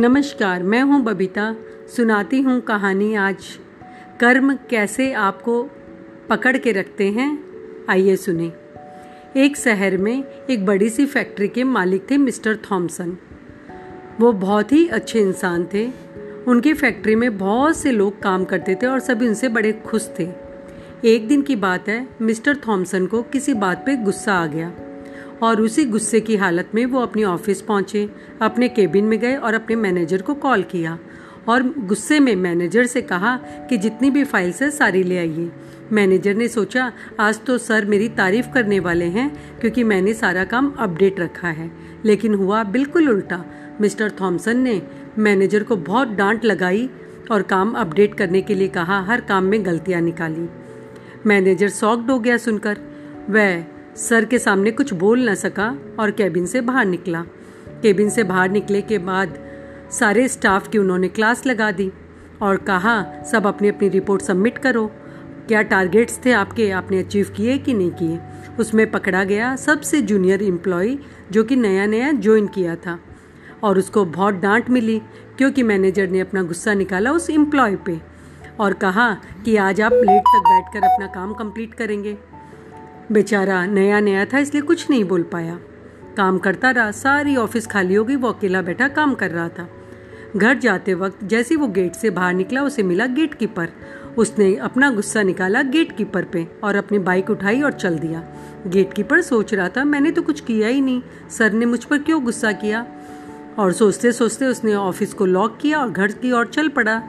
नमस्कार, मैं हूं बबीता। सुनाती हूं कहानी आज, कर्म कैसे आपको पकड़ के रखते हैं। आइए सुने। एक शहर में एक बड़ी सी फैक्ट्री के मालिक थे मिस्टर थॉमसन। वो बहुत ही अच्छे इंसान थे। उनकी फैक्ट्री में बहुत से लोग काम करते थे और सभी उनसे बड़े खुश थे। एक दिन की बात है, मिस्टर थॉमसन को किसी बात पे गुस्सा आ गया और उसी गुस्से की हालत में वो अपनी ऑफिस पहुँचे, अपने केबिन में गए और अपने मैनेजर को कॉल किया और गुस्से में मैनेजर से कहा कि जितनी भी फाइल्स है सारी ले आइए। मैनेजर ने सोचा आज तो सर मेरी तारीफ करने वाले हैं क्योंकि मैंने सारा काम अपडेट रखा है, लेकिन हुआ बिल्कुल उल्टा। मिस्टर थॉमसन ने मैनेजर को बहुत डांट लगाई और काम अपडेट करने के लिए कहा, हर काम में गलतियाँ निकाली। मैनेजर शॉक्ड हो गया सुनकर। वह सर के सामने कुछ बोल न सका और केबिन से बाहर निकला। केबिन से बाहर निकले के बाद सारे स्टाफ की उन्होंने क्लास लगा दी और कहा सब अपनी अपनी रिपोर्ट सबमिट करो। क्या टारगेट्स थे आपके, आपने अचीव किए कि नहीं किए। उसमें पकड़ा गया सबसे जूनियर एम्प्लॉय जो कि नया नया ज्वाइन किया था और उसको बहुत डांट मिली क्योंकि मैनेजर ने अपना गुस्सा निकाला उस एम्प्लॉय पे और कहा कि आज आप लेट तक बैठकर अपना काम कंप्लीट करेंगे। बेचारा नया नया था इसलिए कुछ नहीं बोल पाया, काम करता रहा। सारी ऑफिस खाली हो गई, वो अकेला बैठा काम कर रहा था। घर जाते वक्त जैसे वो गेट से बाहर निकला उसे मिला गेट कीपर। उसने अपना गुस्सा निकाला गेट कीपर पे और अपनी बाइक उठाई और चल दिया। गेट कीपर सोच रहा था मैंने तो कुछ किया ही नहीं, सर ने मुझ पर क्यों गुस्सा किया। और सोचते सोचते उसने ऑफिस को लॉक किया और घर की ओर चल पड़ा।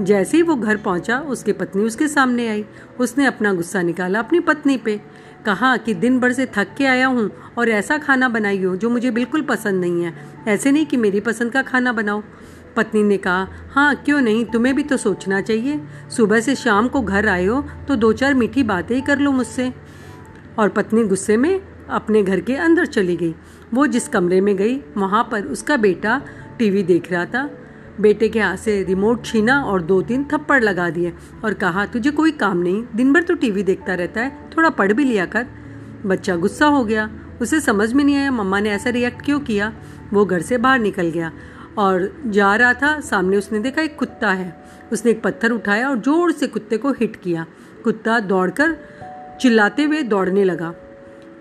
जैसे ही वो घर पहुंचा उसकी पत्नी उसके सामने आई। उसने अपना गुस्सा निकाला अपनी पत्नी पे, कहा कि दिन भर से थक के आया हूँ और ऐसा खाना बनाई हो जो मुझे बिल्कुल पसंद नहीं है, ऐसे नहीं कि मेरी पसंद का खाना बनाओ। पत्नी ने कहा हाँ क्यों नहीं, तुम्हें भी तो सोचना चाहिए, सुबह से शाम को घर आए हो तो दो चार मीठी बातें ही कर लो मुझसे। और पत्नी गुस्से में अपने घर के अंदर चली गई। वो जिस कमरे में गई वहाँ पर उसका बेटा टीवी देख रहा था। बेटे के हाथ से रिमोट छीना और दो तीन थप्पड़ लगा दिए और कहा तुझे कोई काम नहीं, दिन भर तो टीवी देखता रहता है, थोड़ा पढ़ भी लिया कर। बच्चा गुस्सा हो गया, उसे समझ में नहीं आया मम्मा ने ऐसा रिएक्ट क्यों किया। वो घर से बाहर निकल गया और जा रहा था, सामने उसने देखा एक कुत्ता है। उसने एक पत्थर उठाया और ज़ोर से कुत्ते को हिट किया। कुत्ता दौड़कर चिल्लाते हुए दौड़ने लगा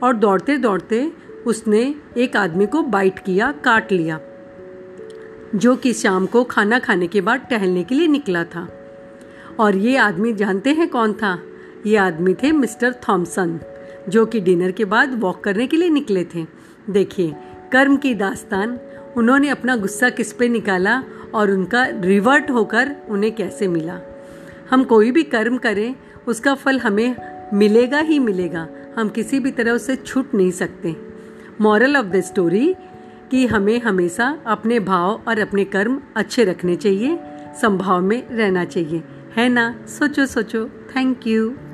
और दौड़ते दौड़ते उसने एक आदमी को बाइट किया, काट लिया, जो कि शाम को खाना खाने के बाद टहलने के लिए निकला था। और ये आदमी जानते हैं कौन था, ये आदमी थे मिस्टर थॉमसन जो कि डिनर के बाद वॉक करने के लिए निकले थे। देखिए कर्म की दास्तान, उन्होंने अपना गुस्सा किस पे निकाला और उनका रिवर्ट होकर उन्हें कैसे मिला। हम कोई भी कर्म करें उसका फल हमें मिलेगा ही मिलेगा, हम किसी भी तरह उससे छूट नहीं सकते। मॉरल ऑफ द स्टोरी कि हमें हमेशा अपने भाव और अपने कर्म अच्छे रखने चाहिए, संभाव में रहना चाहिए, है ना। सोचो सोचो। Thank you.